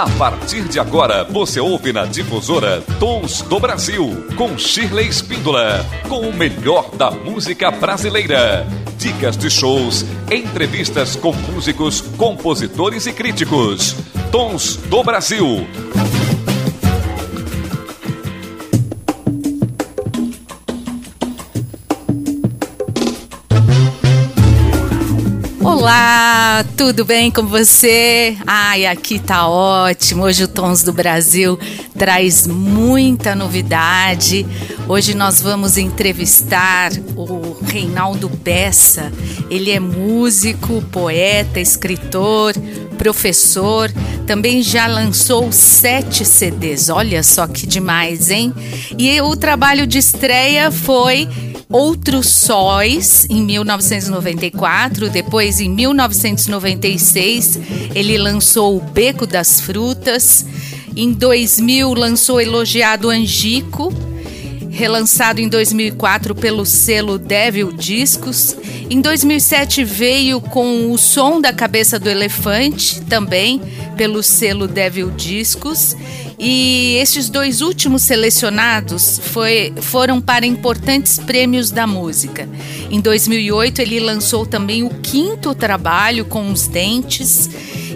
A partir de agora, você ouve na difusora Tons do Brasil, com Shirley Espíndola, com o melhor da música brasileira. Dicas de shows, entrevistas com músicos, compositores e críticos. Tons do Brasil. Olá, tudo bem com você? Ai, aqui tá ótimo. Hoje o Tons do Brasil traz muita novidade. Hoje nós vamos entrevistar o Reinaldo Bessa. Ele é músico, poeta, escritor, professor. Também já lançou 7 CDs. Olha só que demais, hein? E o trabalho de estreia foi Outros Sóis, em 1994, depois em 1996 ele lançou O Beco das Frutas, em 2000 lançou Elogiado Angico, relançado em 2004 pelo selo Devil Discos, em 2007 veio com O Som da Cabeça do Elefante, também pelo selo Devil Discos. E estes 2 últimos selecionados foram para importantes prêmios da música. Em 2008, ele lançou também o 5º trabalho, Com os Dentes.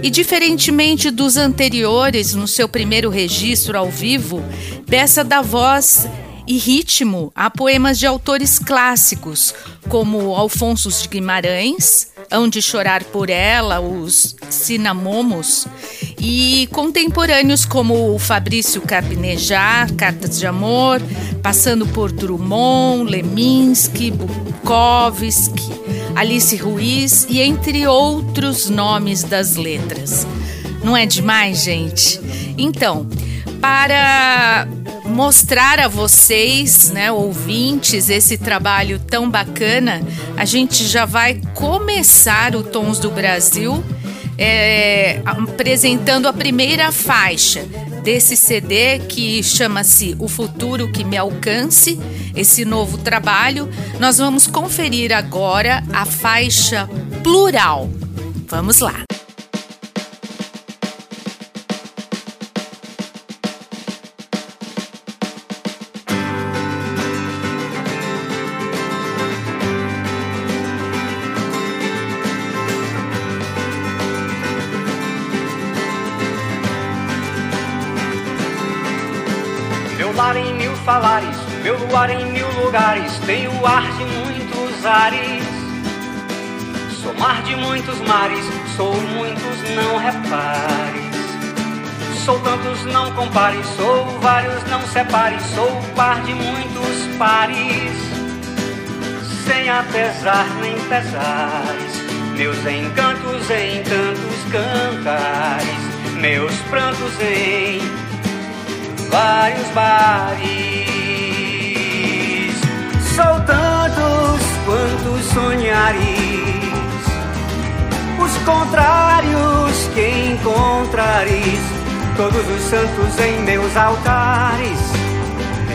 E, diferentemente dos anteriores, no seu primeiro registro ao vivo, Dessa da Voz e ritmo a poemas de autores clássicos, como Alfonso de Guimarães, Hão de Chorar por Ela, os Cinamomos, e contemporâneos como o Fabrício Carpinejar, Cartas de Amor, passando por Drummond, Leminski, Bukowski, Alice Ruiz e entre outros nomes das letras. Não é demais, gente? Então, para mostrar a vocês, né, ouvintes, esse trabalho tão bacana, a gente já vai começar o Tons do Brasil apresentando a primeira faixa desse CD, que chama-se O Futuro Que Me Alcance, esse novo trabalho. Nós vamos conferir agora a faixa Plural. Vamos lá. Falares, meu luar em 1000 lugares, tenho ar de muitos ares, sou mar de muitos mares, sou muitos não repares, sou tantos não compares, sou vários não separes, sou par de muitos pares, sem apesar nem pesares, meus encantos em tantos cantares, meus prantos em vários bares. Sou tantos quantos sonhares, os contrários que encontrares, todos os santos em meus altares,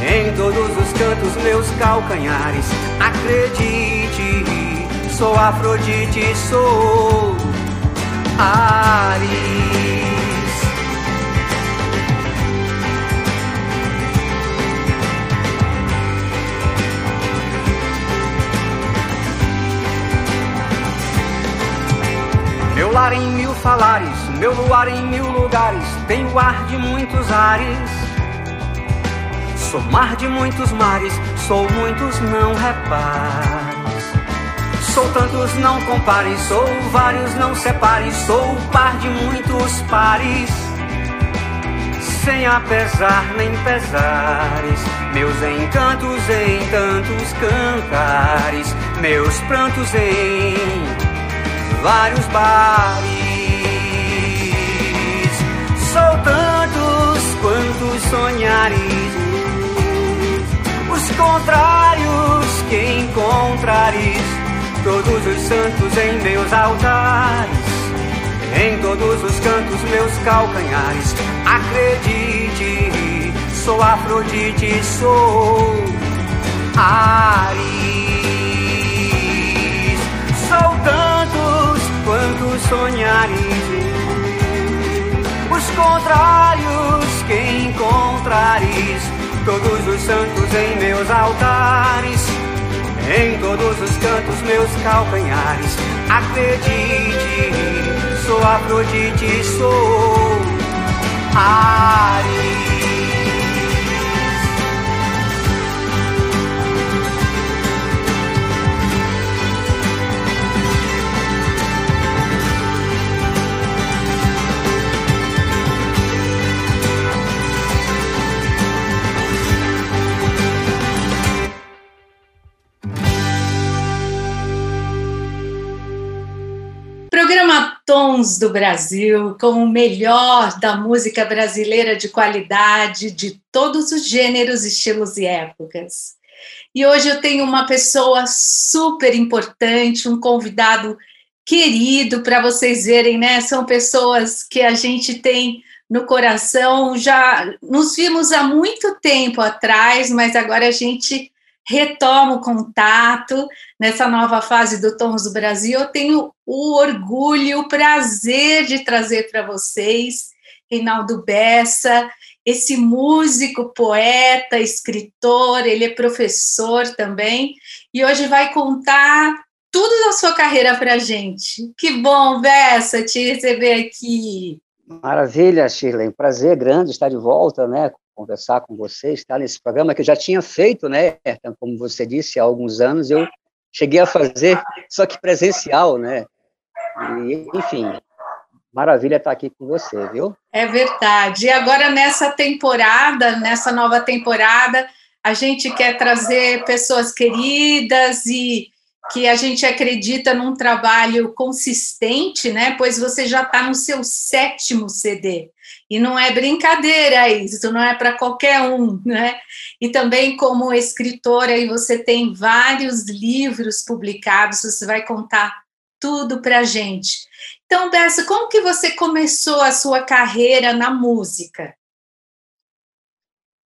em todos os cantos meus calcanhares. Acredite, sou Afrodite, sou Ares. Meu lar em 1000 falares, meu luar em 1000 lugares, tenho ar de muitos ares, sou mar de muitos mares, sou muitos não repares, sou tantos não compares, sou vários não separes, sou par de muitos pares, sem apesar nem pesares, meus encantos em tantos cantares, meus prantos em vários bares. Sou tantos quantos sonhares, os contrários que encontrares, todos os santos em meus altares, em todos os cantos meus calcanhares. Acredite, sou Afrodite, sou Ares. Sou tantos quantos sonhares, os os contrários que encontrares, todos os santos em meus altares, em todos os cantos meus calcanhares. Acredite, sou Afrodite, sou Ares. Tons do Brasil, com o melhor da música brasileira de qualidade, de todos os gêneros, estilos e épocas. E hoje eu tenho uma pessoa super importante, um convidado querido, para vocês verem, né? São pessoas que a gente tem no coração, já nos vimos há muito tempo atrás, mas agora a gente retomo o contato. Nessa nova fase do Tons do Brasil, eu tenho o orgulho, o prazer de trazer para vocês Reinaldo Bessa, esse músico, poeta, escritor, ele é professor também, e hoje vai contar tudo da sua carreira para a gente. Que bom, Bessa, te receber aqui. Maravilha, Shirley, um prazer grande estar de volta, né? Conversar com você, estar nesse programa que eu já tinha feito, né, como você disse, há alguns anos, eu cheguei a fazer, só que presencial, né, e, enfim, maravilha estar aqui com você, viu? É verdade, e agora nessa temporada, nessa nova temporada, a gente quer trazer pessoas queridas e que a gente acredita num trabalho consistente, né? Pois você já está no seu 7º CD. E não é brincadeira isso, não é para qualquer um, né? E também como escritora, aí você tem vários livros publicados, você vai contar tudo para a gente. Então, Bessa, como que você começou a sua carreira na música?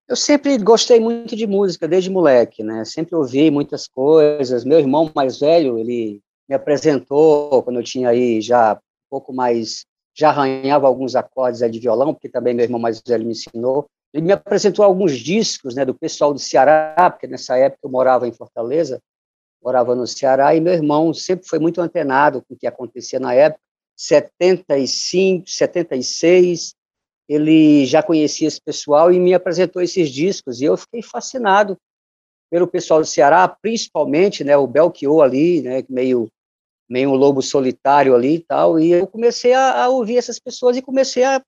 Eu sempre gostei muito de música, desde moleque, né? Sempre ouvi muitas coisas. Meu irmão mais velho, ele me apresentou quando eu tinha aí já um pouco mais... Já arranhava alguns acordes aí de violão, porque também meu irmão mais velho me ensinou. Ele me apresentou alguns discos, né, do pessoal do Ceará, porque nessa época eu morava em Fortaleza, morava no Ceará, e meu irmão sempre foi muito antenado com o que acontecia na época. 75, 76... ele já conhecia esse pessoal e me apresentou esses discos, e eu fiquei fascinado pelo pessoal do Ceará, principalmente, né, o Belchior ali, né, meio um lobo solitário ali e tal, e eu comecei a ouvir essas pessoas e comecei a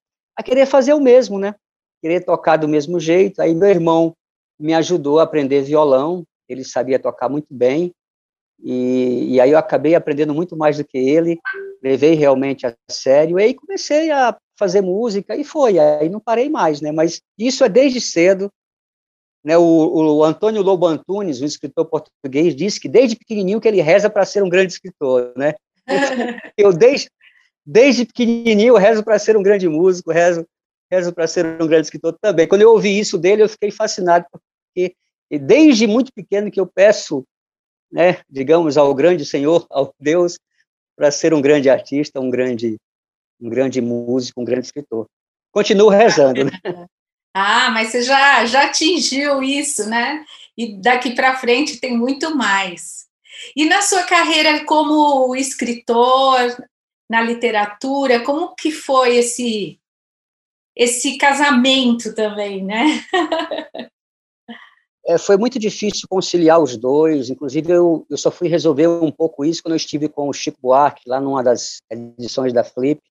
querer fazer o mesmo, né, querer tocar do mesmo jeito. Aí meu irmão me ajudou a aprender violão, ele sabia tocar muito bem, e aí eu acabei aprendendo muito mais do que ele, levei realmente a sério, e aí comecei a fazer música, e foi, aí não parei mais, né? Mas isso é desde cedo, né? O Antônio Lobo Antunes, um escritor português, disse que desde pequenininho que ele reza para ser um grande escritor, né? Eu desde pequenininho rezo para ser um grande músico, rezo para ser um grande escritor também. Quando eu ouvi isso dele, eu fiquei fascinado, porque desde muito pequeno que eu peço, né, digamos, ao grande Senhor, ao Deus, para ser um grande artista, um grande músico, um grande escritor. Continuo rezando, né? Ah, mas você já atingiu isso, né? E daqui para frente tem muito mais. E na sua carreira como escritor, na literatura, como que foi esse casamento também, né? Foi muito difícil conciliar os dois, inclusive eu só fui resolver um pouco isso quando eu estive com o Chico Buarque, lá numa das edições da Flip.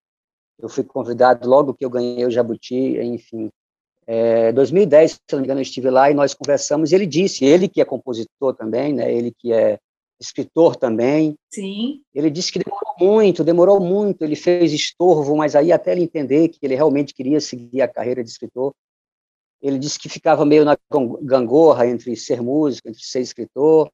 Eu fui convidado logo que eu ganhei o Jabuti, enfim. 2010, se não me engano, eu estive lá e nós conversamos, e ele disse, ele que é compositor também, né, ele que é escritor também. Sim. Ele disse que demorou muito, ele fez estorvo, mas aí até ele entender que ele realmente queria seguir a carreira de escritor. Ele disse que ficava meio na gangorra entre ser músico, entre ser escritor,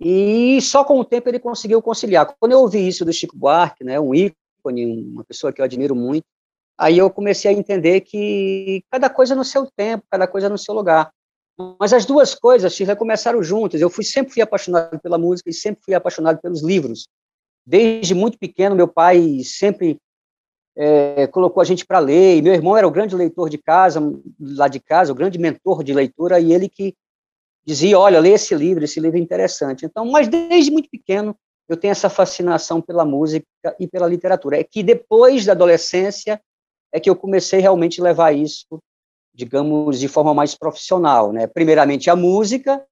e só com o tempo ele conseguiu conciliar. Quando eu ouvi isso do Chico Buarque, né, um ícone, uma pessoa que eu admiro muito, aí eu comecei a entender que cada coisa no seu tempo, cada coisa no seu lugar. Mas as duas coisas se recomeçaram juntas. Eu sempre fui apaixonado pela música e sempre fui apaixonado pelos livros. Desde muito pequeno, meu pai sempre colocou a gente para ler, e meu irmão era o grande leitor de casa, lá de casa, o grande mentor de leitura, e ele que dizia, olha, lê esse livro é interessante. Então, mas desde muito pequeno, eu tenho essa fascinação pela música e pela literatura. É que depois da adolescência é que eu comecei realmente a levar isso, digamos, de forma mais profissional, né? Primeiramente a música,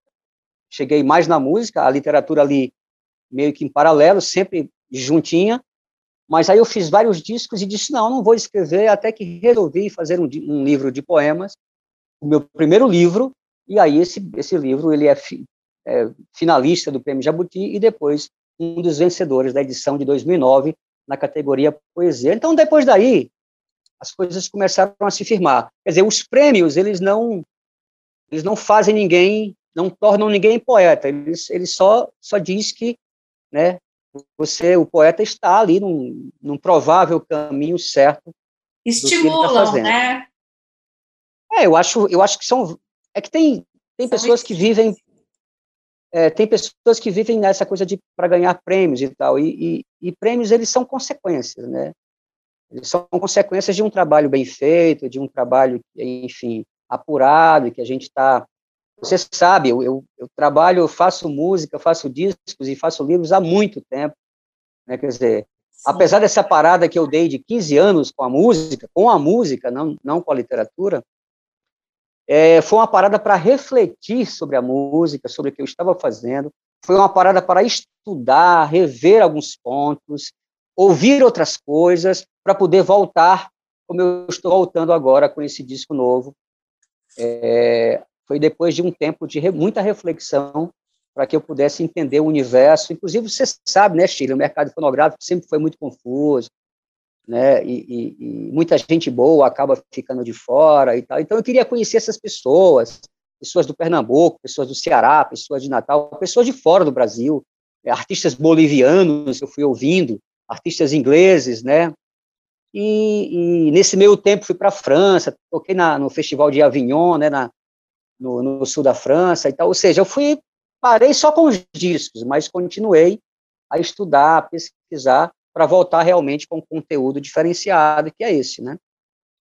cheguei mais na música, a literatura ali meio que em paralelo, sempre juntinha, mas aí eu fiz vários discos e disse, não vou escrever, até que resolvi fazer um livro de poemas, o meu primeiro livro, e aí esse livro ele é finalista do Prêmio Jabuti e depois um dos vencedores da edição de 2009 na categoria Poesia. Então, depois daí, as coisas começaram a se firmar. Quer dizer, os prêmios, eles não fazem ninguém, não tornam ninguém poeta, eles só diz que, né, o poeta está ali num provável caminho certo. Estimulam, tá, né? Eu acho que são... É que tem pessoas que vivem... tem pessoas que vivem nessa coisa de para ganhar prêmios e tal, e prêmios, eles são consequências, né? Eles são consequências de um trabalho bem feito, de um trabalho, enfim, apurado, que a gente está... Você sabe, eu trabalho, eu faço música, faço discos e faço livros há muito tempo, né? Quer dizer, sim, apesar dessa parada que eu dei de 15 anos com a música, não com a literatura, foi uma parada para refletir sobre a música, sobre o que eu estava fazendo, foi uma parada para estudar, rever alguns pontos, ouvir outras coisas, para poder voltar, como eu estou voltando agora com esse disco novo. Foi depois de um tempo de muita reflexão para que eu pudesse entender o universo. Inclusive, você sabe, né, Shirley, o mercado fonográfico sempre foi muito confuso, né, e muita gente boa acaba ficando de fora e tal. Então, eu queria conhecer essas pessoas do Pernambuco, pessoas do Ceará, pessoas de Natal, pessoas de fora do Brasil, artistas bolivianos, eu fui ouvindo, artistas ingleses, né, e nesse meio tempo fui para a França, toquei no Festival de Avignon, né, no sul da França e tal, ou seja, parei só com os discos, mas continuei a estudar, a pesquisar, para voltar realmente com um conteúdo diferenciado, que é esse, né?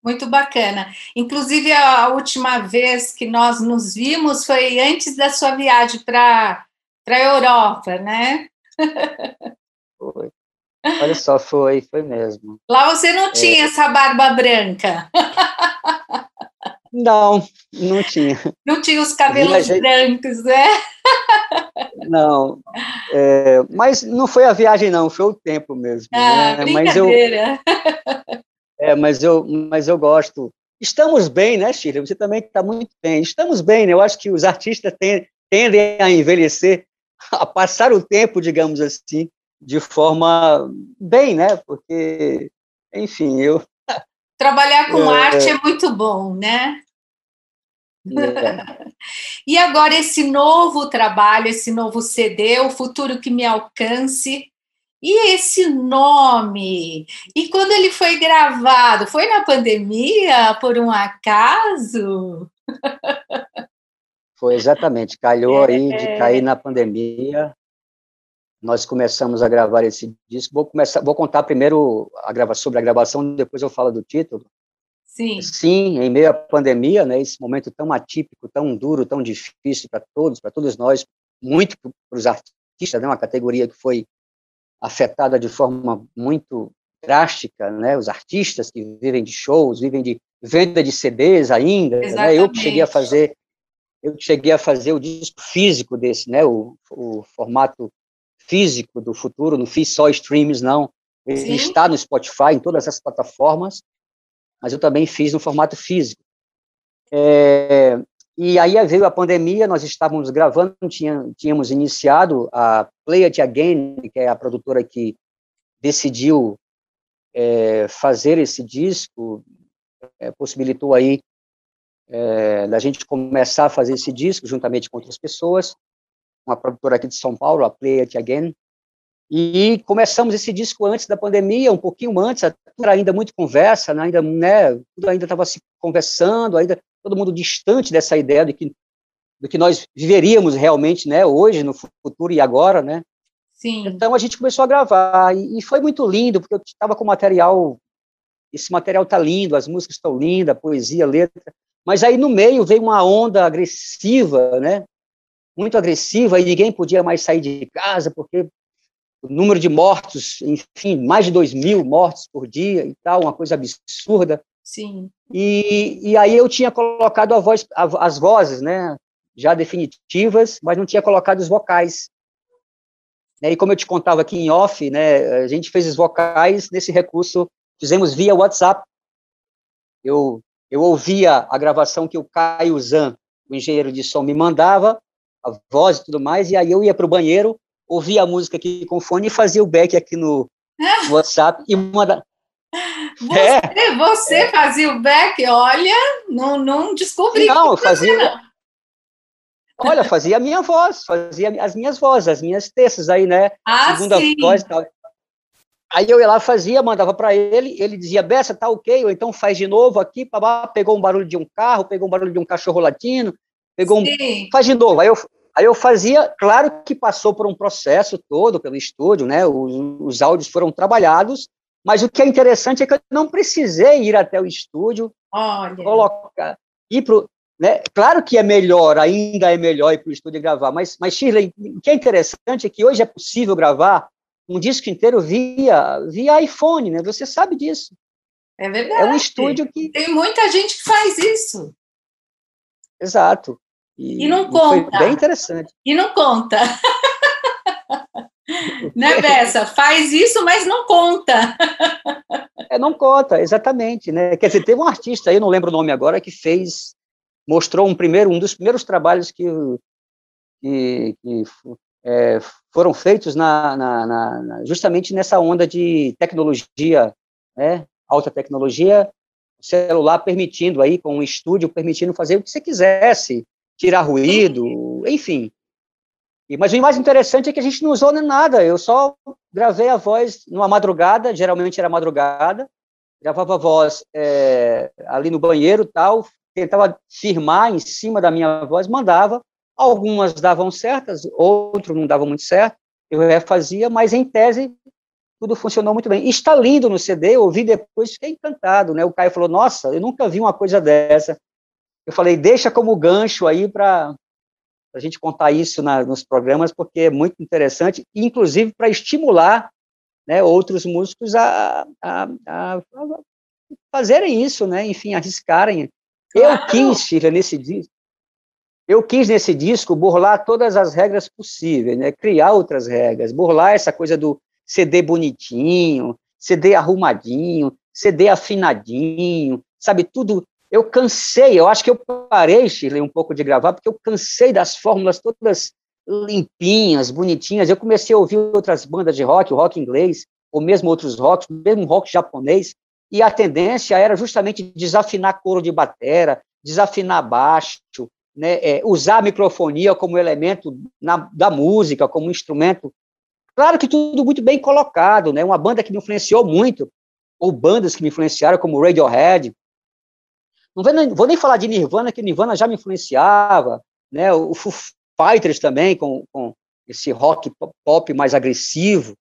Muito bacana. Inclusive, a última vez que nós nos vimos foi antes da sua viagem para a Europa, né? Foi. Olha só, foi mesmo. Lá você não tinha essa barba branca. Não tinha. Não tinha os cabelos brancos, né? Não, mas não foi a viagem, não, foi o tempo mesmo. Ah, né? Brincadeira. Mas eu gosto. Estamos bem, né, Shirley? Você também está muito bem. Estamos bem, né? Eu acho que os artistas tendem a envelhecer, a passar o tempo, digamos assim, de forma bem, né? Porque, enfim, eu... Trabalhar com arte é muito bom, né? E agora esse novo trabalho, esse novo CD, O Futuro Que Me Alcance, e esse nome? E quando ele foi gravado? Foi na pandemia, por um acaso? Foi exatamente, calhou aí de cair na pandemia. Nós começamos a gravar esse disco. Vou contar primeiro sobre a gravação, depois eu falo do título. Sim. Sim, em meio à pandemia, né, esse momento tão atípico, tão duro, tão difícil para todos nós, muito para os artistas, né, uma categoria que foi afetada de forma muito drástica, né, os artistas que vivem de shows, vivem de venda de CDs ainda, né, eu cheguei a fazer o disco físico desse, né, o formato físico do futuro, não fiz só streams, não, ele Sim. está no Spotify, em todas essas plataformas, mas eu também fiz no formato físico. E aí veio a pandemia, nós estávamos gravando, tínhamos iniciado a Play It Again, que é a produtora que decidiu fazer esse disco, possibilitou aí da gente começar a fazer esse disco juntamente com outras pessoas, uma produtora aqui de São Paulo, a Play It Again, e começamos esse disco antes da pandemia, um pouquinho antes, era ainda muito conversa, né? Tudo ainda estava se conversando, ainda todo mundo distante dessa ideia do que nós viveríamos realmente, né? Hoje, no futuro e agora, né? Sim. Então a gente começou a gravar, e foi muito lindo, porque eu estava com material esse material está lindo, as músicas estão lindas, a poesia, a letra, mas aí no meio veio uma onda agressiva, né? Muito agressiva, e ninguém podia mais sair de casa, porque o número de mortos, enfim, mais de 2.000 mortos por dia e tal, uma coisa absurda. Sim. E aí eu tinha colocado a voz, as vozes, né, já definitivas, mas não tinha colocado os vocais. E como eu te contava aqui em off, né, a gente fez os vocais nesse recurso, fizemos via WhatsApp. Eu ouvia a gravação que o Caio Zan, o engenheiro de som, me mandava, a voz e tudo mais, e aí eu ia para o banheiro, ouvia a música aqui com fone e fazia o back aqui no WhatsApp e mandava. Você fazia o back? Olha, não descobri. Não, eu fazia... Olha, fazia a minha voz, fazia as minhas vozes, as minhas terças aí, né? Ah, segunda sim. Voz e tal. Aí eu ia lá, fazia, mandava para ele, ele dizia, Bessa, tá ok, ou então faz de novo aqui, babá, pegou um barulho de um carro, pegou um barulho de um cachorro latindo, pegou sim. Faz de novo. Aí eu fazia, claro que passou por um processo todo pelo estúdio, né? Os áudios foram trabalhados, mas o que é interessante é que eu não precisei ir até o estúdio, olha. Colocar, ir pro... Né? Claro que é melhor, ainda é melhor ir para o estúdio gravar, mas Shirley, o que é interessante é que hoje é possível gravar um disco inteiro via iPhone, né? Você sabe disso. É verdade. É um estúdio que... Tem muita gente que faz isso. Exato. E não conta. Foi bem interessante. E não conta. Né, Bessa? Faz isso, mas não conta. É, não conta, exatamente. Né? Quer dizer, teve um artista aí, não lembro o nome agora, que fez... mostrou um dos primeiros trabalhos que foram feitos justamente nessa onda de tecnologia, né, alta tecnologia, celular permitindo aí, com um estúdio, permitindo fazer o que você quisesse, tirar ruído, enfim. Mas o mais interessante é que a gente não usou nem nada, eu só gravei a voz numa madrugada, geralmente era madrugada, gravava a voz ali no banheiro e tal, tentava firmar em cima da minha voz, mandava, algumas davam certas, outras não davam muito certo, eu refazia, mas em tese tudo funcionou muito bem. Está lindo no CD, eu ouvi depois, fiquei encantado, né? O Caio falou, nossa, eu nunca vi uma coisa dessa. Eu falei, deixa como gancho aí para a gente contar isso nos programas, porque é muito interessante, inclusive para estimular, né, outros músicos a fazerem isso, né? Enfim, arriscarem. Eu quis nesse disco burlar todas as regras possíveis, né? Criar outras regras, burlar essa coisa do CD bonitinho, CD arrumadinho, CD afinadinho, sabe, tudo. Eu cansei, eu acho que eu parei, Shirley, um pouco de gravar, porque eu cansei das fórmulas todas limpinhas, bonitinhas. Eu comecei a ouvir outras bandas de rock, o rock inglês, ou mesmo outros rocks, mesmo rock japonês, e a tendência era justamente desafinar coro de batera, desafinar baixo, né, usar a microfonia como elemento da música, como instrumento. Claro que tudo muito bem colocado, né, uma banda que me influenciou muito, ou bandas que me influenciaram, como Radiohead. Não vou nem falar de Nirvana, que Nirvana já me influenciava, né, o Foo Fighters também, com esse rock pop mais agressivo.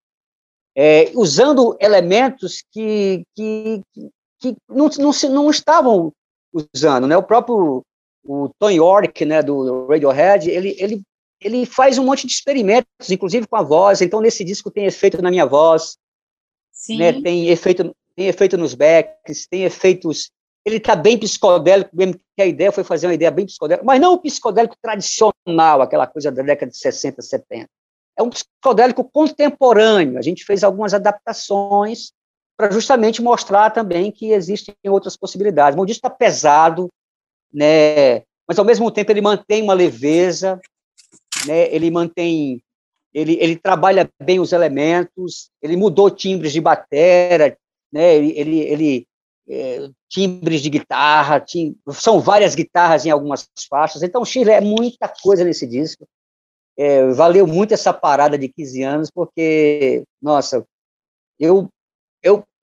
Usando elementos que não estavam usando, né? O próprio Tony Iorque, né, do Radiohead, ele faz um monte de experimentos, inclusive com a voz. Então, nesse disco tem efeito na minha voz, né? Tem efeito nos backs, tem efeitos... Ele está bem psicodélico, mesmo que a ideia foi fazer uma ideia bem psicodélica, mas não o psicodélico tradicional, aquela coisa da década de 60, 70. É um psicodélico contemporâneo. A gente fez algumas adaptações para justamente mostrar também que existem outras possibilidades. O disco está pesado, né? Mas, ao mesmo tempo, ele mantém uma leveza, né? Ele trabalha bem os elementos, ele mudou timbres de batera, né? Timbres de guitarra, são várias guitarras em algumas faixas. Então, Shirley, é muita coisa nesse disco. Valeu muito essa parada de 15 anos, porque, nossa, eu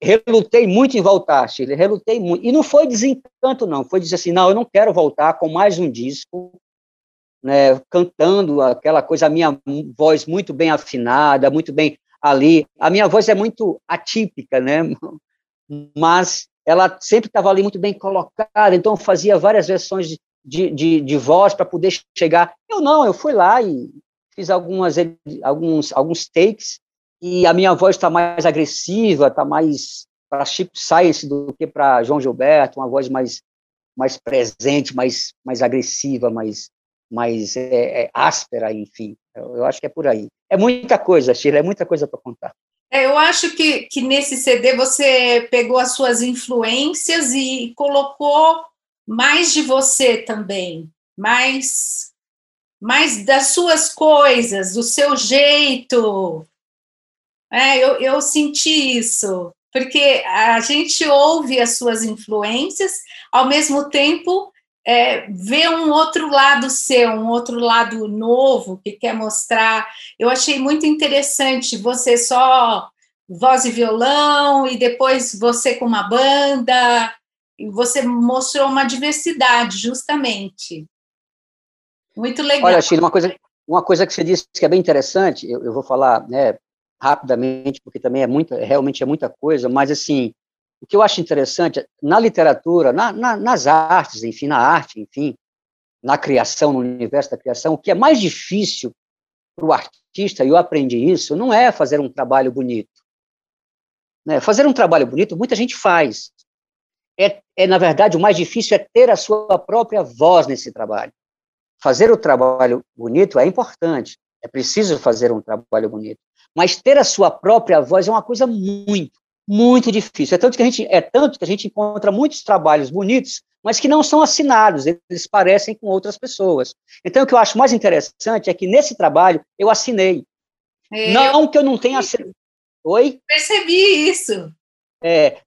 relutei muito em voltar, Shirley, relutei muito. E não foi desencanto, não. Foi dizer assim, não, eu não quero voltar com mais um disco, né, cantando aquela coisa, a minha voz muito bem afinada, muito bem ali. A minha voz é muito atípica, né? Mas ela sempre estava ali muito bem colocada, então eu fazia várias versões de voz para poder chegar. Eu fui lá e fiz alguns takes, e a minha voz está mais agressiva, está mais para Chico Science do que para João Gilberto, uma voz mais presente, mais agressiva, mais áspera, enfim. Eu acho que é por aí. É muita coisa, Sheila, é muita coisa para contar. Eu acho que nesse CD você pegou as suas influências e colocou mais de você também, mais das suas coisas, do seu jeito. Eu senti isso, porque a gente ouve as suas influências, ao mesmo tempo vê um outro lado seu, um outro lado novo que quer mostrar. Eu achei muito interessante você só voz e violão, e depois você com uma banda, e você mostrou uma diversidade, justamente. Muito legal. Olha, Sheila, uma coisa que você disse que é bem interessante, eu vou falar, né, rapidamente, porque também realmente é muita coisa, mas, assim, o que eu acho interessante, na literatura, nas artes, enfim, na arte, enfim, na criação, no universo da criação, o que é mais difícil para o artista, e eu aprendi isso, não é fazer um trabalho bonito. Né? Fazer um trabalho bonito, muita gente faz. Na verdade, o mais difícil é ter a sua própria voz nesse trabalho. Fazer o trabalho bonito é importante, é preciso fazer um trabalho bonito, mas ter a sua própria voz é uma coisa muito difícil. É tanto que a gente encontra muitos trabalhos bonitos, mas que não são assinados, eles parecem com outras pessoas. Então, o que eu acho mais interessante é que, nesse trabalho, eu assinei. Não que eu não tenha assinado... Oi? Percebi isso.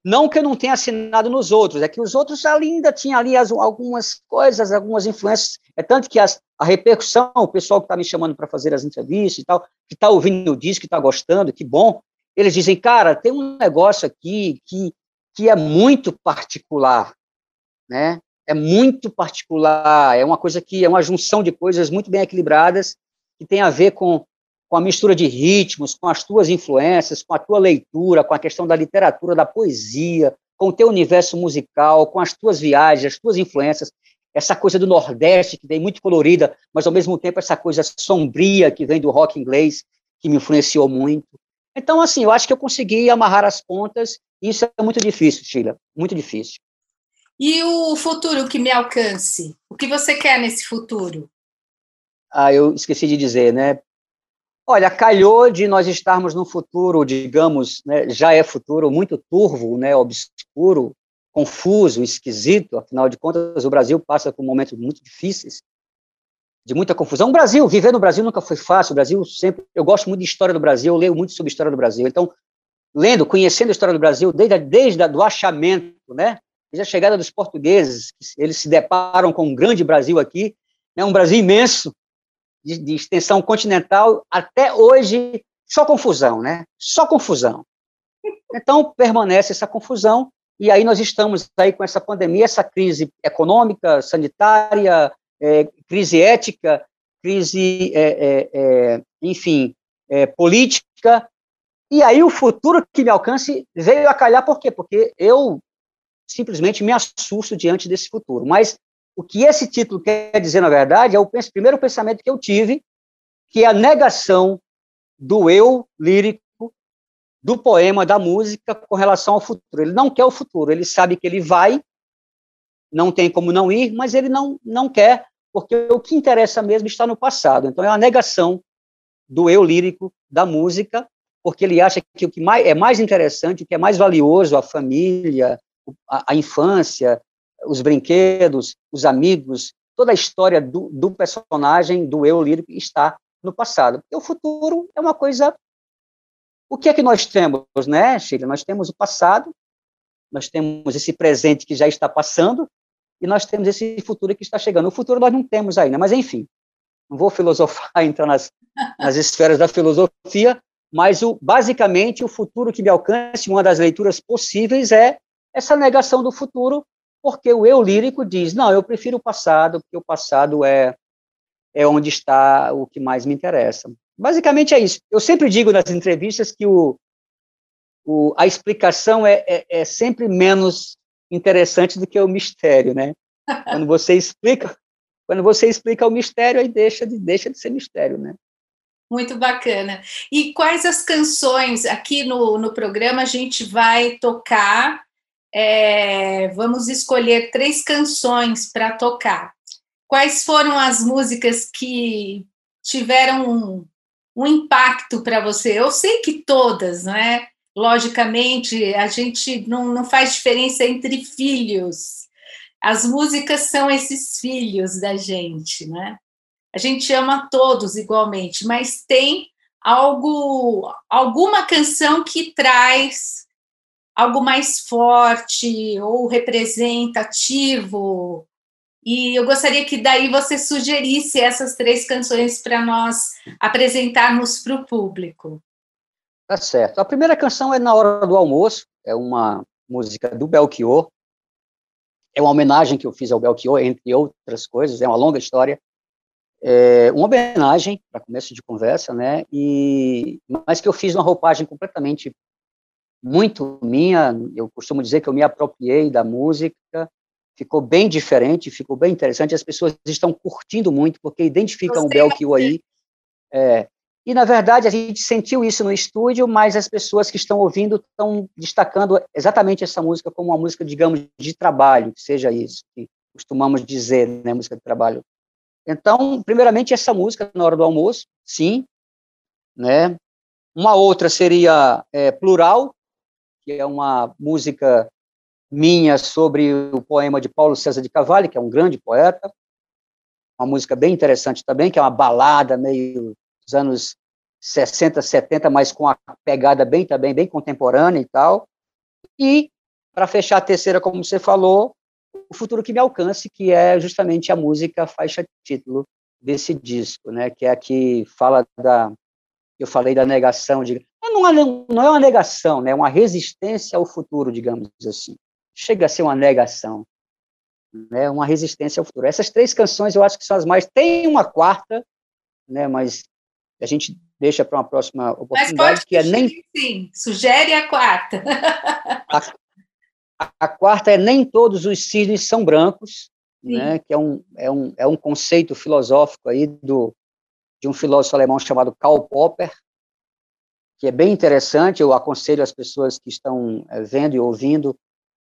Não que eu não tenha assinado nos outros, é que os outros ainda tinham ali algumas coisas, algumas influências. É tanto que a repercussão, o pessoal que está me chamando para fazer as entrevistas e tal, que está ouvindo o disco, que está gostando, que bom. Eles dizem, cara, tem um negócio aqui que é muito particular, né? É muito particular, é uma coisa que é uma junção de coisas muito bem equilibradas, que tem a ver com a mistura de ritmos, com as tuas influências, com a tua leitura, com a questão da literatura, da poesia, com o teu universo musical, com as tuas viagens, as tuas influências, essa coisa do Nordeste, que vem muito colorida, mas, ao mesmo tempo, essa coisa sombria que vem do rock inglês, que me influenciou muito. Então, assim, eu acho que eu consegui amarrar as pontas, e isso é muito difícil, Sheila, muito difícil. E o futuro que me alcance? O que você quer nesse futuro? Eu esqueci de dizer, né? Olha, calhou de nós estarmos num futuro, digamos, né, já é futuro muito turvo, né, obscuro, confuso, esquisito. Afinal de contas, o Brasil passa por momentos muito difíceis, de muita confusão. Viver no Brasil nunca foi fácil. Eu gosto muito de história do Brasil, eu leio muito sobre história do Brasil. Então, conhecendo a história do Brasil, desde o achamento, né? Desde a chegada dos portugueses, eles se deparam com um grande Brasil aqui, né? Um Brasil imenso, de extensão continental, até hoje, só confusão, né? Só confusão. Então, permanece essa confusão, e aí nós estamos aí com essa pandemia, essa crise econômica, sanitária, crise ética, crise, enfim, política, e aí o futuro que me alcance veio a calhar. Por quê? Porque eu simplesmente me assusto diante desse futuro, mas o que esse título quer dizer, na verdade, é o primeiro pensamento que eu tive, que é a negação do eu lírico, do poema, da música, com relação ao futuro. Ele não quer o futuro, ele sabe que ele vai, não tem como não ir, mas ele não quer, porque o que interessa mesmo está no passado. Então, é uma negação do eu lírico, da música, porque ele acha que o que é mais interessante, o que é mais valioso, a família, a infância, os brinquedos, os amigos, toda a história do personagem, do eu lírico, está no passado. E o futuro é uma coisa... O que é que nós temos, né, Sheila? Nós temos o passado, nós temos esse presente que já está passando, e nós temos esse futuro que está chegando. O futuro nós não temos ainda, mas, enfim, não vou filosofar, entrar nas esferas da filosofia, mas, basicamente, o futuro que me alcance, uma das leituras possíveis, é essa negação do futuro, porque o eu lírico diz, não, eu prefiro o passado, porque o passado é onde está o que mais me interessa. Basicamente é isso. Eu sempre digo nas entrevistas que a explicação é sempre menos interessante do que o mistério, né? Quando você explica o mistério, aí deixa de ser mistério, né? Muito bacana. E quais as canções? Aqui no programa a gente vai tocar, vamos escolher 3 canções para tocar. Quais foram as músicas que tiveram um impacto para você? Eu sei que todas, né? Logicamente, a gente não faz diferença entre filhos. As músicas são esses filhos da gente, né? A gente ama todos igualmente, mas tem alguma canção que traz algo mais forte ou representativo. E eu gostaria que daí você sugerisse essas 3 canções para nós apresentarmos para o público. Tá certo. A primeira canção é Na Hora do Almoço, é uma música do Belchior. É uma homenagem que eu fiz ao Belchior, entre outras coisas, é uma longa história. É uma homenagem, para começo de conversa, né? Mas que eu fiz uma roupagem completamente muito minha. Eu costumo dizer que eu me apropriei da música, ficou bem diferente, ficou bem interessante, as pessoas estão curtindo muito, porque identificam o Belchior aí. E, na verdade, a gente sentiu isso no estúdio, mas as pessoas que estão ouvindo estão destacando exatamente essa música como uma música, digamos, de trabalho, que seja isso que costumamos dizer, né, música de trabalho. Então, primeiramente, essa música, Na Hora do Almoço, sim, né? Uma outra seria Plural, que é uma música minha sobre o poema de Paulo César de Carvalho, que é um grande poeta, uma música bem interessante também, que é uma balada meio dos anos 60, 70, mas com a pegada bem contemporânea e tal. E, para fechar a terceira, como você falou, O Futuro Que Me Alcance, que é justamente a música faixa-título desse disco, né? Que é a que fala eu falei da negação, não é uma negação, né? É uma resistência ao futuro, digamos assim. Chega a ser uma negação, né? Uma resistência ao futuro. Essas 3 canções eu acho que são as mais... Tem uma quarta, né? Mas a gente deixa para uma próxima oportunidade. Mas pode que sugerir, sim. Sugere a quarta. A quarta é Nem Todos os Cisnes São Brancos, né, que é um conceito filosófico aí de um filósofo alemão chamado Karl Popper, que é bem interessante. Eu aconselho as pessoas que estão vendo e ouvindo,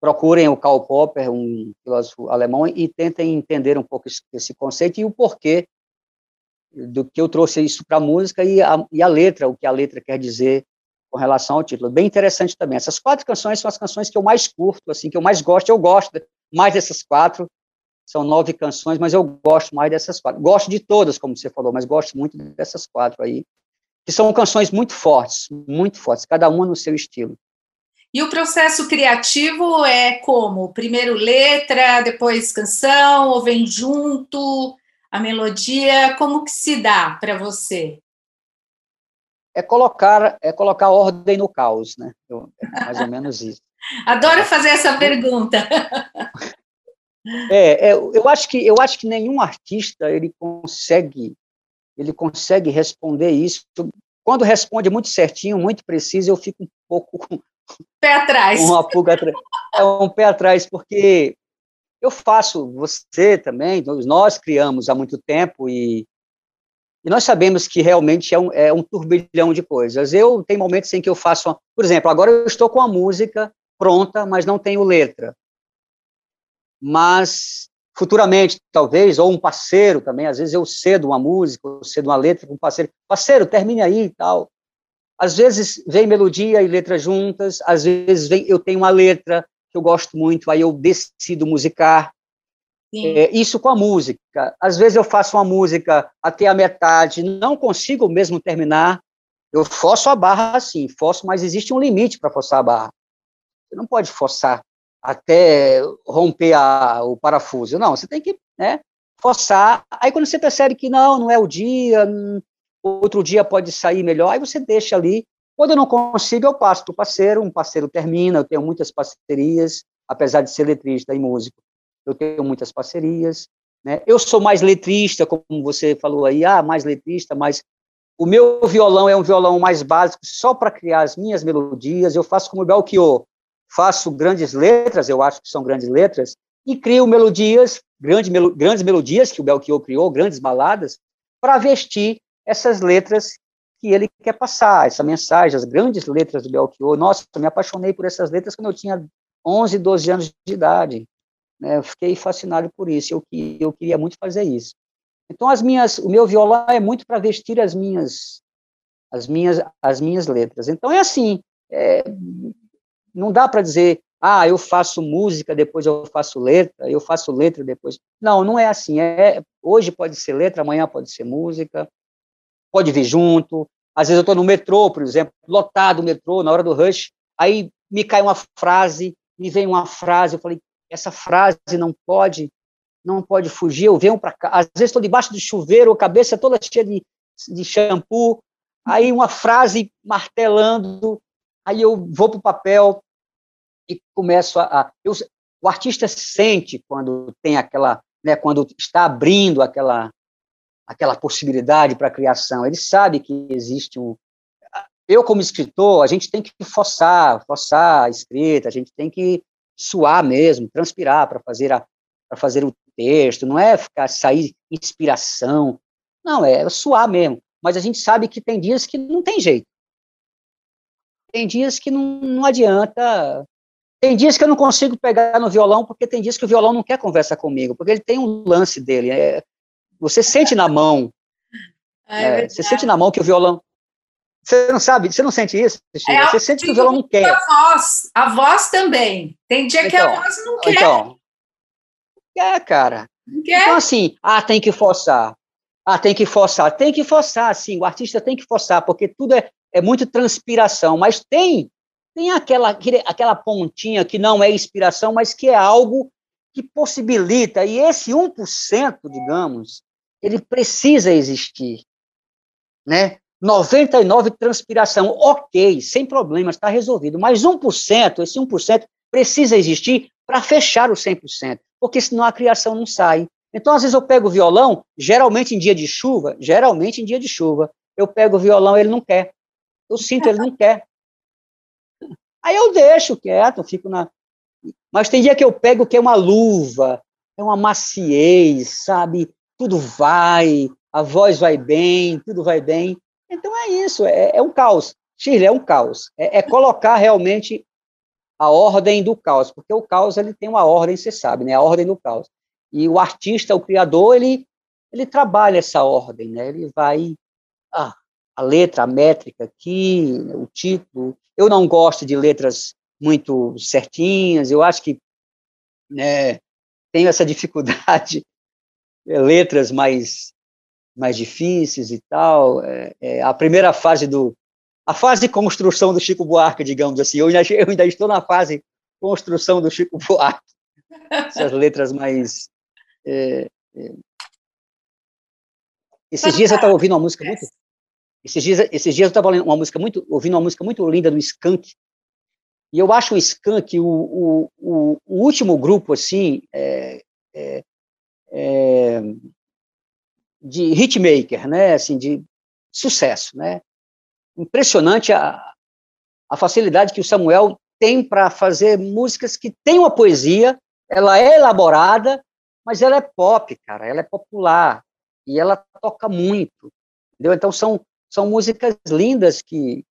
procurem o Karl Popper, um filósofo alemão, e tentem entender um pouco esse conceito e o porquê do que eu trouxe isso para a música e a letra, o que a letra quer dizer com relação ao título. Bem interessante também. Essas 4 canções são as canções que eu mais curto, assim, que eu mais gosto. Eu gosto mais dessas 4. São 9 canções, mas eu gosto mais dessas 4. Gosto de todas, como você falou, mas gosto muito dessas 4 aí, que são canções muito fortes, muito fortes, cada uma no seu estilo. E o processo criativo é como? Primeiro letra, depois canção, ou vem junto, a melodia, como que se dá para você? É colocar ordem no caos, né? É mais ou menos isso. Adoro fazer essa pergunta. Eu acho que nenhum artista ele consegue responder isso. Quando responde muito certinho, muito preciso, eu fico um pouco pé atrás. Uma pulga atrás. É um pé atrás, porque eu faço, você também, nós criamos há muito tempo e nós sabemos que realmente é um turbilhão de coisas. Tem momentos em que eu faço... Por exemplo, agora eu estou com a música pronta, mas não tenho letra. Mas, futuramente, talvez, ou um parceiro também, às vezes eu cedo uma música, eu cedo uma letra para um parceiro. Parceiro, termine aí e tal. Às vezes vem melodia e letra juntas, às vezes eu tenho uma letra que eu gosto muito, aí eu decido musicar. Isso com a música. Às vezes eu faço uma música até a metade, não consigo mesmo terminar, eu forço a barra, sim, mas existe um limite para forçar a barra. Você não pode forçar até romper o parafuso, não, você tem que, né, forçar. Aí quando você percebe que não é o dia, outro dia pode sair melhor, aí você deixa ali. Quando eu não consigo, eu passo para o parceiro, um parceiro termina, eu tenho muitas parcerias, apesar de ser letrista e músico. Eu tenho muitas parcerias, né? Eu sou mais letrista, como você falou aí, mais letrista, mas o meu violão é um violão mais básico, só para criar as minhas melodias. Eu faço como o Belchior, faço grandes letras, eu acho que são grandes letras, e crio melodias, grandes melodias que o Belchior criou, grandes baladas, para vestir essas letras que ele quer passar, essa mensagem, as grandes letras do Belchior. Nossa, me apaixonei por essas letras quando eu tinha 11, 12 anos de idade. Né? Eu fiquei fascinado por isso, eu queria muito fazer isso. Então, o meu violão é muito para vestir as minhas letras. Então, é assim, não dá para dizer, eu faço música, depois eu faço letra depois. Não, não é assim. Hoje pode ser letra, amanhã pode ser música, pode vir junto. Às vezes eu estou no metrô, por exemplo, lotado o metrô, na hora do rush, aí me vem uma frase, eu falei, essa frase não pode fugir, eu venho para cá. Às vezes estou debaixo do chuveiro, a cabeça toda cheia de shampoo, aí uma frase martelando, aí eu vou para o papel e começo o artista sente quando tem aquela, né, quando está abrindo aquela possibilidade para a criação, ele sabe que existe eu, como escritor, a gente tem que forçar a escrita, a gente tem que suar mesmo, transpirar para fazer o texto, não é sair inspiração, não, é suar mesmo, mas a gente sabe que tem dias que não tem jeito, tem dias que não adianta, tem dias que eu não consigo pegar no violão, porque tem dias que o violão não quer conversar comigo, porque ele tem um lance dele, você sente na mão, você sente na mão que o violão, você não sabe, você não sente isso, Chico? Você sente que o violão não quer. A voz também, tem dia que a voz não quer. Cara. Então, assim, tem que forçar, sim, o artista tem que forçar, porque tudo é muito transpiração, mas tem aquela pontinha que não é inspiração, mas que é algo que possibilita, e esse 1%, digamos, ele precisa existir, né? 99% transpiração, ok, sem problemas, está resolvido, mas 1%, esse 1% precisa existir para fechar o 100%, porque senão a criação não sai. Então, às vezes eu pego o violão, geralmente em dia de chuva, eu pego o violão, ele não quer. Eu sinto, ele não quer. Aí eu deixo quieto, fico na... Mas tem dia que eu pego que é uma luva, é uma maciez, sabe? Tudo vai, a voz vai bem, tudo vai bem. Então é isso, é um caos. Shirley, é um caos. É colocar realmente a ordem do caos, porque o caos ele tem uma ordem, você sabe, né? A ordem do caos. E o artista, o criador, ele trabalha essa ordem, né? Ele vai... a letra, a métrica aqui, o título. Eu não gosto de letras muito certinhas, eu acho que, né, tenho essa dificuldade, letras mais difíceis e tal. A primeira fase a fase de construção do Chico Buarque, digamos assim, eu ainda estou na fase de construção do Chico Buarque, essas letras mais... Esses dias eu estava ouvindo uma música muito linda do Skank, e eu acho o Skank o último grupo assim, de hitmaker, né? Assim, de sucesso. Né? Impressionante a facilidade que o Samuel tem para fazer músicas que tem uma poesia, ela é elaborada, mas ela é pop, cara, ela é popular, e ela toca muito. Entendeu? Então, são músicas lindas que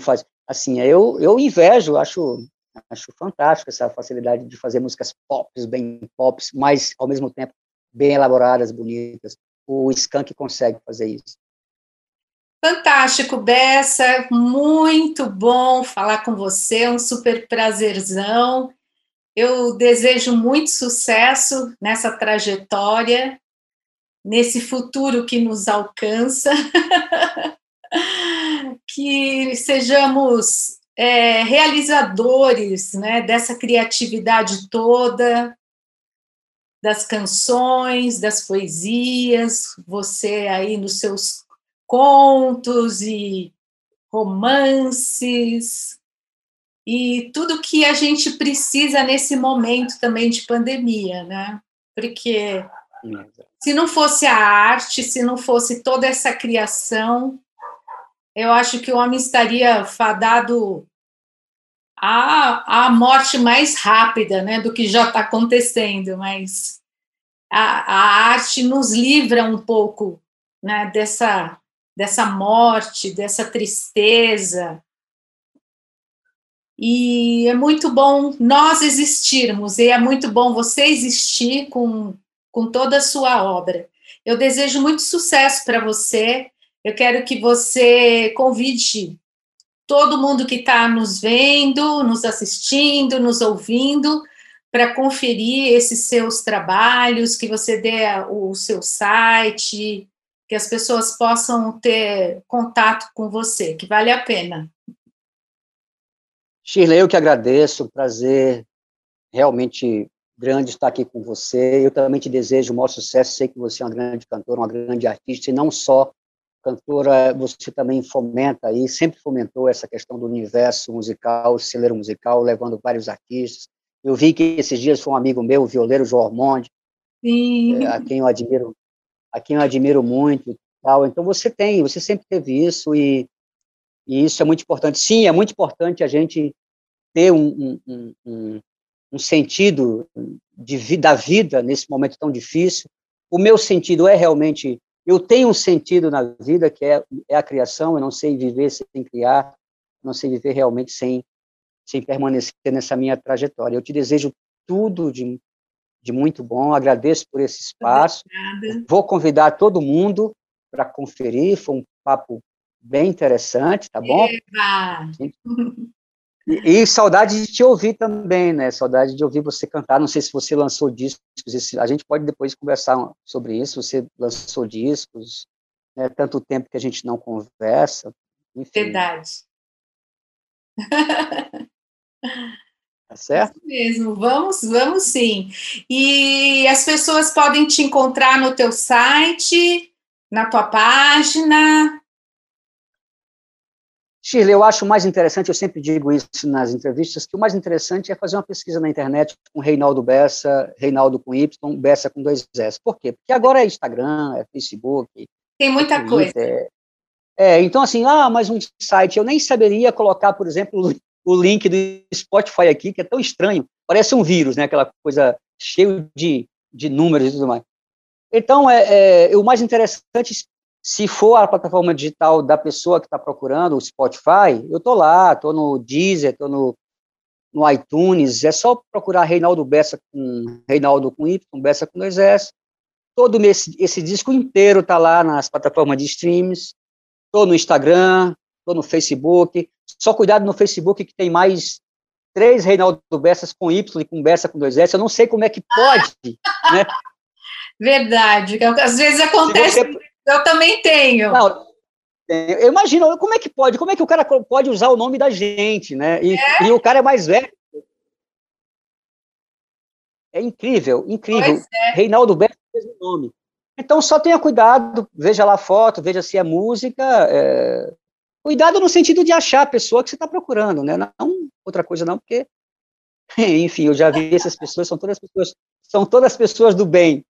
faz. Assim, eu invejo, acho fantástico essa facilidade de fazer músicas pop, bem pop, mas, ao mesmo tempo, bem elaboradas, bonitas. O Skank consegue fazer isso. Fantástico, Bessa. Muito bom falar com você, um super prazerzão. Eu desejo muito sucesso nessa trajetória, nesse futuro que nos alcança, que sejamos realizadores, né, dessa criatividade toda, das canções, das poesias, você aí nos seus contos e romances, e tudo que a gente precisa nesse momento também de pandemia, né? Porque... se não fosse a arte, se não fosse toda essa criação, eu acho que o homem estaria fadado a morte mais rápida, né, do que já está acontecendo, mas a arte nos livra um pouco, né, dessa morte, dessa tristeza. E é muito bom nós existirmos, e é muito bom você existir com toda a sua obra. Eu desejo muito sucesso para você, eu quero que você convide todo mundo que está nos vendo, nos assistindo, nos ouvindo, para conferir esses seus trabalhos, que você dê o seu site, que as pessoas possam ter contato com você, que vale a pena. Shirley, eu que agradeço, prazer realmente grande estar aqui com você. Eu também te desejo o maior sucesso, sei que você é uma grande cantora, uma grande artista, e não só cantora, você também fomenta aí, sempre fomentou essa questão do universo musical, o celeiro musical, levando vários artistas. Eu vi que esses dias foi um amigo meu, o violeiro João Ormonde, a quem eu admiro muito e tal. Então você sempre teve isso, e isso é muito importante. Sim, é muito importante a gente ter um sentido da vida nesse momento tão difícil. O meu sentido é realmente... Eu tenho um sentido na vida, que é a criação. Eu não sei viver sem criar, não sei viver realmente sem permanecer nessa minha trajetória. Eu te desejo tudo de muito bom, agradeço por esse espaço. Obrigada. Vou convidar todo mundo para conferir, foi um papo bem interessante, tá bom? Eba! E saudade de te ouvir também, né? Saudade de ouvir você cantar. Não sei se você lançou discos. A gente pode depois conversar sobre isso. Você lançou discos, né? Tanto tempo que a gente não conversa. Enfim. Verdade. Tá certo? Isso mesmo. Vamos sim. E as pessoas podem te encontrar no teu site, na tua página. Shirley, eu acho mais interessante, eu sempre digo isso nas entrevistas, que o mais interessante é fazer uma pesquisa na internet com Reinaldo Bessa, Reinaldo com Y, Bessa com 2S. Por quê? Porque agora é Instagram, é Facebook. Tem muita coisa. Então, assim, mas um site, eu nem saberia colocar, por exemplo, o link do Spotify aqui, que é tão estranho, parece um vírus, né? Aquela coisa cheia de números e tudo mais. Então, o mais interessante... Se for a plataforma digital da pessoa que está procurando, o Spotify, eu estou lá, estou no Deezer, estou no iTunes, é só procurar Reinaldo com Y, Bessa com 2S. Todo esse disco inteiro está lá nas plataformas de streams. Estou no Instagram, estou no Facebook. Só cuidado no Facebook, que tem mais 3 Reinaldo Bessas com Y e com Bessa com 2S. Eu não sei como é que pode, né? Verdade, às vezes acontece... Eu também tenho. Não, eu imagino, como é que pode? Como é que o cara pode usar o nome da gente, né? E o cara é mais velho. É incrível, incrível. Pois é. Reinaldo Bessa fez o nome. Então, só tenha cuidado, veja lá a foto, veja se é música. Cuidado no sentido de achar a pessoa que você está procurando, né? Não outra coisa não, porque... Enfim, eu já vi essas pessoas, são todas pessoas do bem.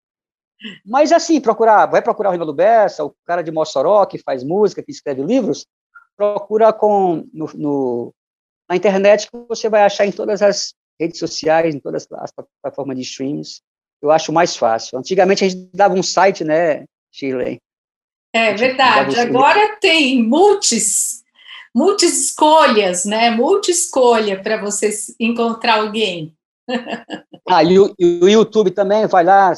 Mas, assim, vai procurar o Reinaldo Bessa, o cara de Mossoró, que faz música, que escreve livros, procura na internet, que você vai achar em todas as redes sociais, em todas as plataformas de streams. Eu acho mais fácil. Antigamente, a gente dava um site, né, Shirley? É verdade. Agora tem multi-escolhas, né? Multi-escolha para você encontrar alguém. E o YouTube também, vai lá...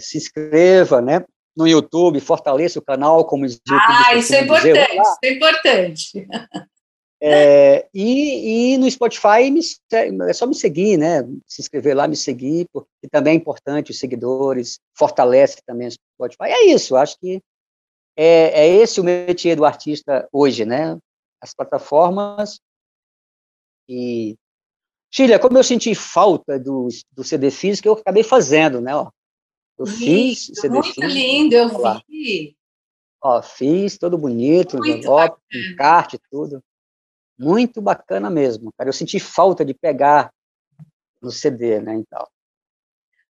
se inscreva, né, no YouTube, fortaleça o canal, como diz o isso é importante, isso é importante. E no Spotify é só me seguir, né, se inscrever lá, me seguir, porque também é importante os seguidores, fortalece também o Spotify. É isso, acho que é esse o métier do artista hoje, né, as plataformas. E Shirley, como eu senti falta do CD físico, eu acabei fazendo, né, ó. Eu fiz CD muito físico, lindo, eu lá. Vi. Ó, fiz, todo bonito, envelope, com encarte, tudo. Muito bacana mesmo, cara. Eu senti falta de pegar no CD, né, então.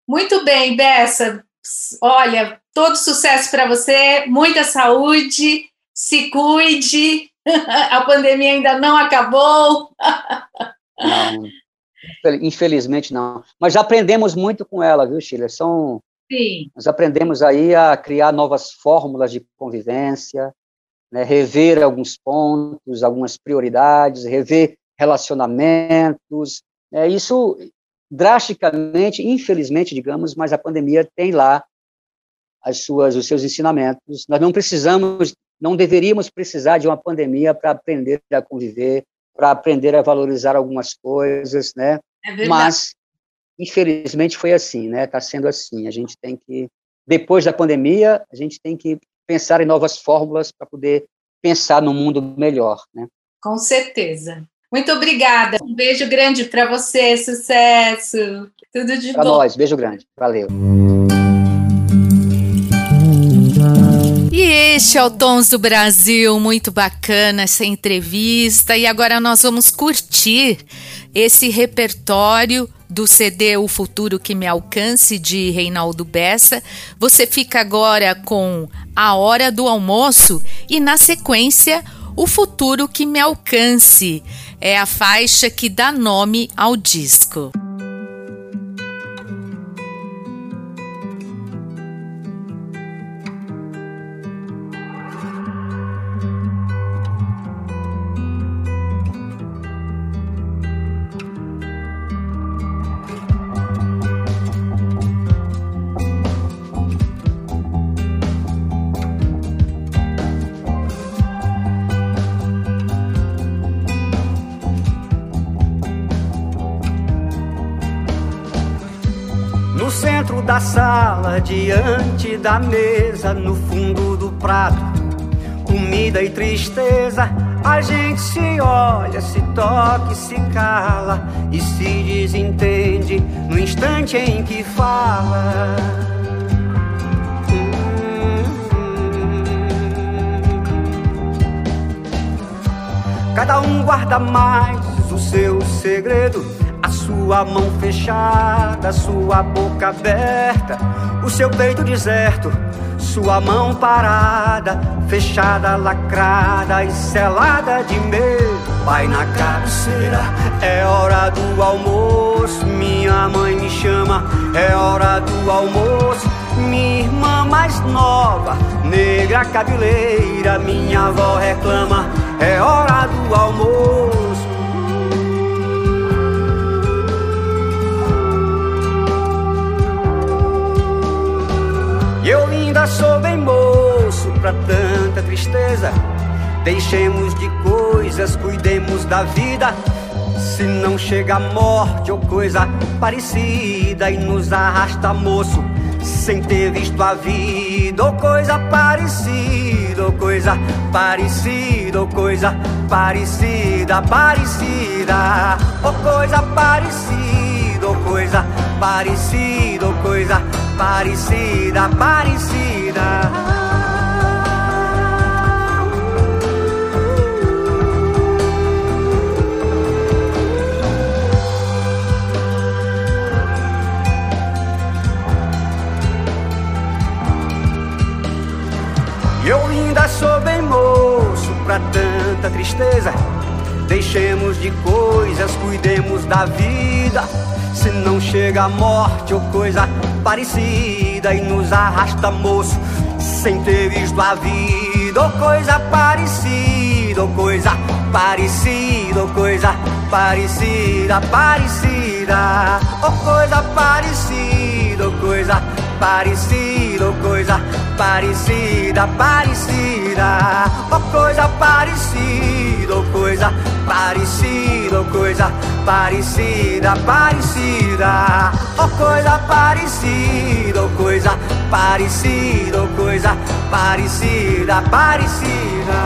Muito bem, Bessa. Olha, todo sucesso para você, muita saúde, se cuide, A pandemia ainda não acabou. Não, infelizmente não. Mas aprendemos muito com ela, viu, Shirley? Sim. Nós aprendemos aí a criar novas fórmulas de convivência, né, rever alguns pontos, algumas prioridades, rever relacionamentos. É, isso drasticamente, infelizmente, digamos, mas a pandemia tem lá os seus ensinamentos. Nós não precisamos, não deveríamos precisar de uma pandemia para aprender a conviver, para aprender a valorizar algumas coisas, né? É verdade. Mas infelizmente foi assim, né? Está sendo assim. A gente tem que, depois da pandemia, a gente tem que pensar em novas fórmulas para poder pensar num mundo melhor, né? Com certeza. Muito obrigada. Um beijo grande para você. Sucesso. Tudo de bom. Para nós. Beijo grande. Valeu. E este é o Tons do Brasil, muito bacana essa entrevista, e agora nós vamos curtir esse repertório do CD O Futuro Que Me Alcance, de Reinaldo Bessa. Você fica agora com A Hora do Almoço e, na sequência, O Futuro Que Me Alcance. É a faixa que dá nome ao disco. Da sala, diante da mesa, no fundo do prato, comida e tristeza. A gente se olha, se toca e se cala, e se desentende no instante em que fala. Cada um guarda mais o seu segredo, a sua mão fechada, sua boca aberta, o seu peito deserto, sua mão parada, fechada, lacrada e selada de medo. Pai na cabeceira, é hora do almoço, minha mãe me chama, é hora do almoço. Minha irmã mais nova, negra cabeleira, minha avó reclama, é hora do almoço. Eu ainda sou bem moço pra tanta tristeza. Deixemos de coisas, cuidemos da vida. Se não chega a morte ou coisa parecida e nos arrasta, moço, sem ter visto a vida ou coisa parecida, ou coisa parecida, ou coisa parecida, parecida, ou coisa parecida, ou coisa parecida, ou coisa parecida, parecida, parecida. Eu ainda sou bem moço pra tanta tristeza. Deixemos de coisas, cuidemos da vida. Se não chega a morte ou coisa parecida e nos arrasta, moço, sem ter visto a vida, ou coisa parecida, ou coisa parecida, ou coisa parecida, parecida, ou coisa parecida, ou coisa parecida, ou coisa parecida, parecida, ou coisa parecida, ou coisa parecida, ou coisa parecida, parecida, ou coisa parecida, ou coisa parecida, ou coisa parecida, parecida.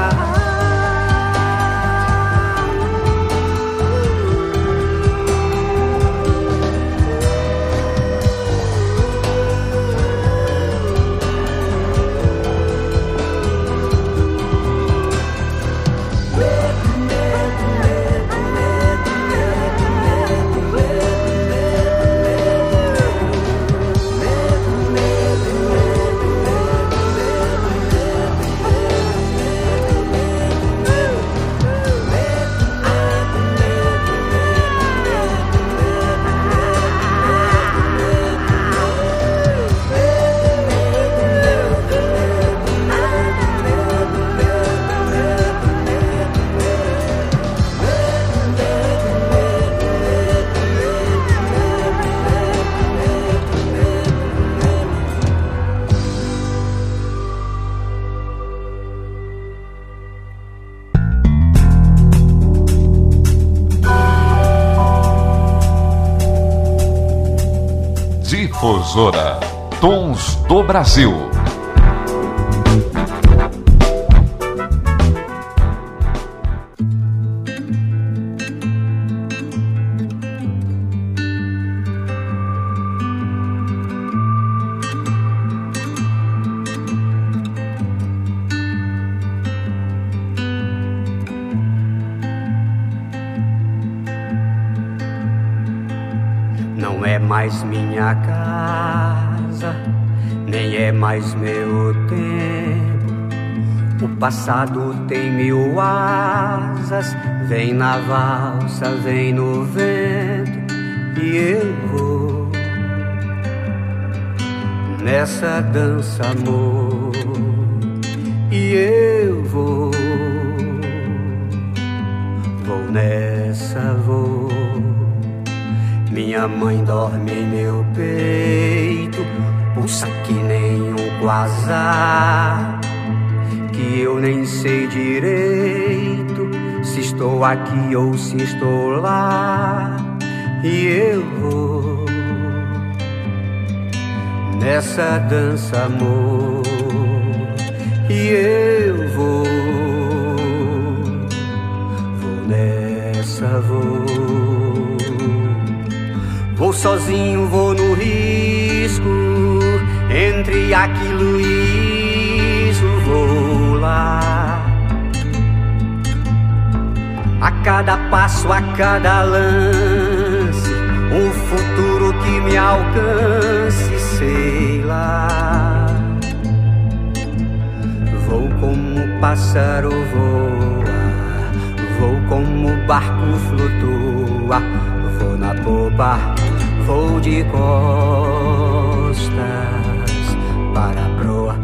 Difusora Tons do Brasil. Não é mais minha casa, nem é mais meu tempo. O passado tem mil asas, vem na valsa, vem no vento, e eu vou nessa dança, amor, e eu vou nessa, vou. Minha mãe dorme em meu peito, pulsa que nem um quasar, que eu nem sei direito se estou aqui ou se estou lá. E eu vou nessa dança, amor, e eu vou nessa, vou. Vou sozinho, vou no risco, entre aquilo e isso, vou lá. A cada passo, a cada lance, o futuro que me alcance, sei lá. Vou como o pássaro voa, vou como o barco flutua, vou na popa. Vou de costas para a proa.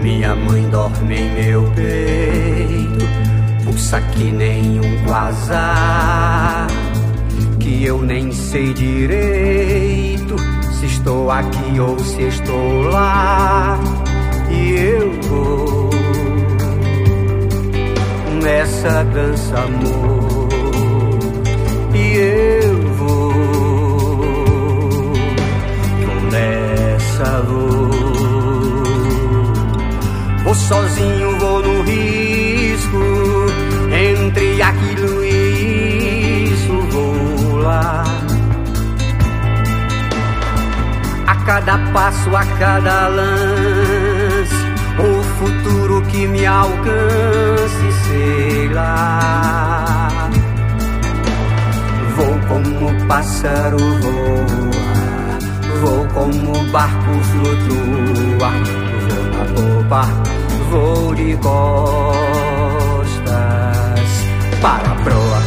Minha mãe dorme em meu peito, pulsa que nem um quasar, que eu nem sei direito se estou aqui ou se estou lá. E eu vou nessa dança, amor, e eu vou nessa, vou. Vou sozinho, vou no risco, entre aquilo e a cada passo, a cada lance, o futuro que me alcance, sei lá. Vou como o pássaro voa, vou como o barco flutua, vou na popa, vou de costas para a proa.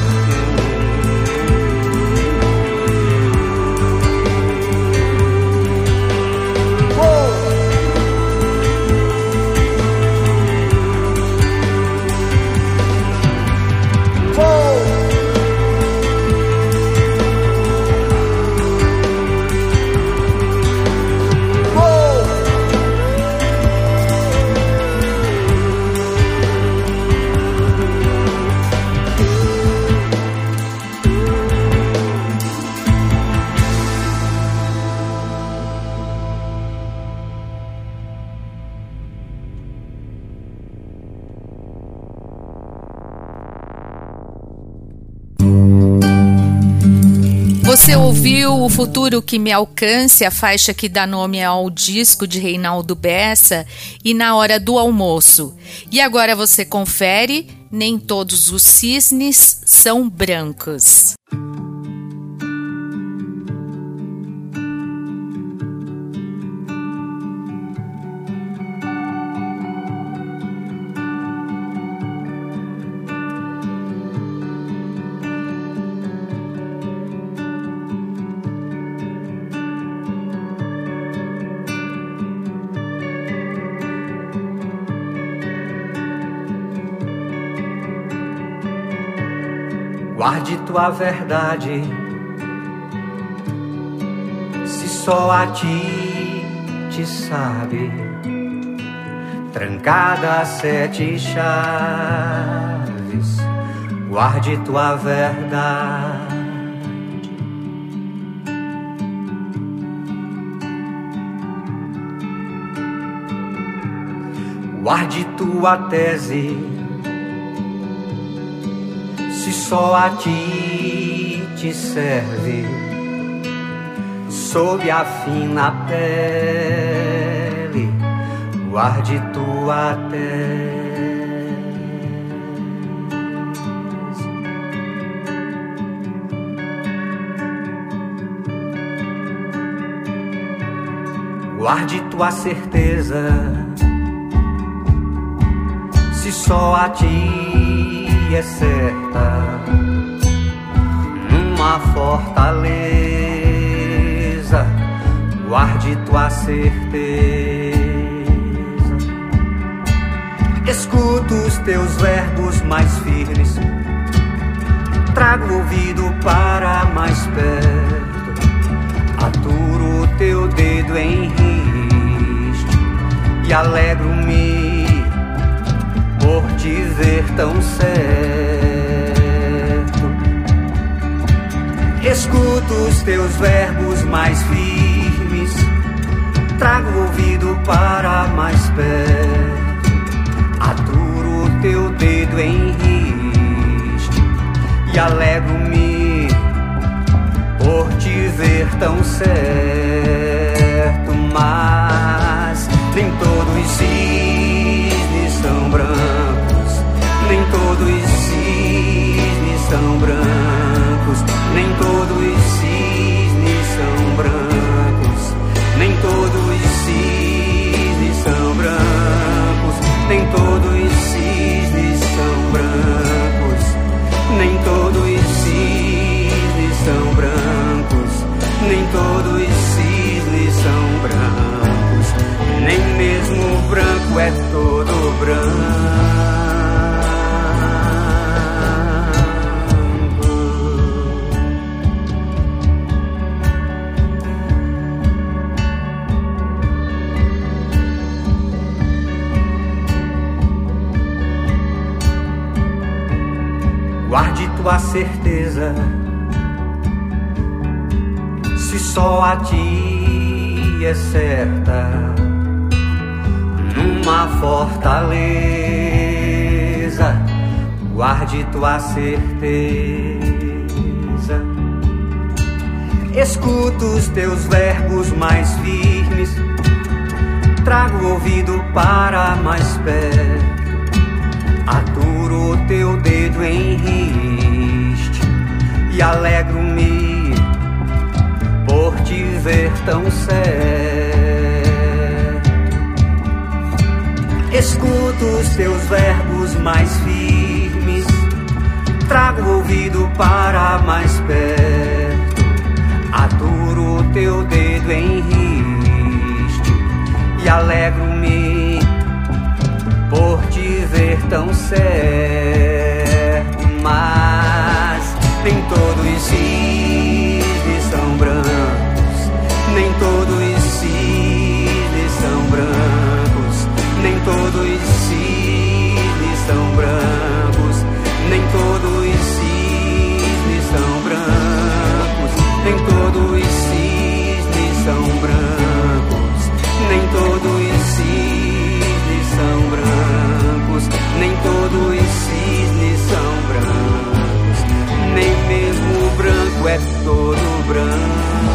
Você ouviu O Futuro Que Me Alcance, a faixa que dá nome ao disco de Reinaldo Bessa, e Na Hora do Almoço. E agora você confere Nem Todos os Cisnes São Brancos. Guarde tua verdade, só a ti te sabe, trancada a sete chaves, guarde tua verdade. Guarde tua tese, se só a ti te serve, sob a fina pele, guarde tua tese, guarde tua certeza. Se só a ti é certa, uma fortaleza, guarde tua certeza. Escuto os teus verbos mais firmes, trago o ouvido para mais perto, aturo o teu dedo em riste e alegro-me por te ver tão certo. Escuto os teus verbos mais firmes, trago o ouvido para mais perto, aturo o teu dedo em riste e alegro-me por te ver tão certo. Mas nem todos são brancos, nem todos os cisnes são brancos, nem todos os cisnes são brancos, nem todos os cisnes são brancos, nem todos os cisnes são brancos, nem todos os cisnes são brancos, nem todos os cisnes são brancos. Nem mesmo o branco é todo branco. Guarde tua certeza, se só a ti é certa, uma fortaleza, guarde tua certeza. Escuto os teus verbos mais firmes, trago o ouvido para mais perto, aturo o teu dedo em riste e alegro-me por te ver tão certo. Escuto os teus verbos mais firmes, trago o ouvido para mais perto, aturo o teu dedo em riste e alegro-me por te ver tão certo. Mas nem todos os cisnes são brancos, nem todos os cisnes são brancos, nem todos os cisnes são brancos, nem todos os cisnes são brancos, nem todos os cisnes são brancos, nem todos os cisnes são brancos, nem todos os cisnes são brancos, nem mesmo o branco é todo branco.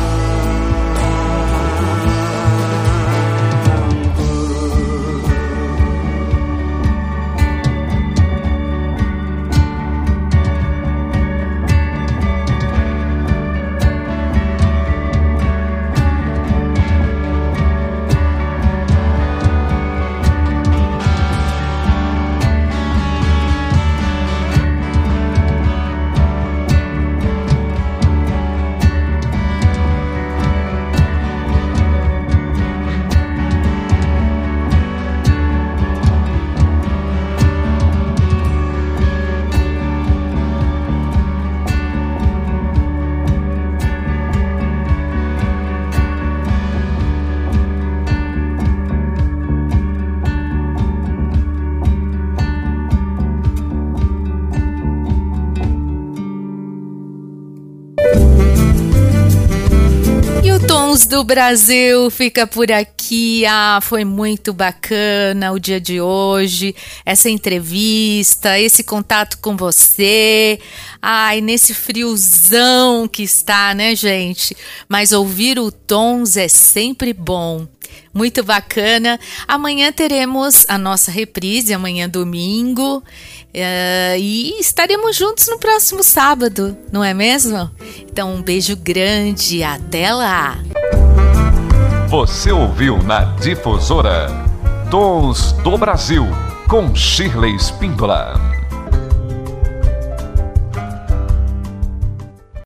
Sons do Brasil fica por aqui. Ah, foi muito bacana o dia de hoje, essa entrevista, esse contato com você. Ai, nesse friozão que está, né, gente? Mas ouvir o Tons é sempre bom. Muito bacana. Amanhã teremos a nossa reprise, amanhã domingo, e estaremos juntos no próximo sábado, não é mesmo? Então um beijo grande, até lá! Você ouviu na Difusora Tons do Brasil, com Shirley Espíndola.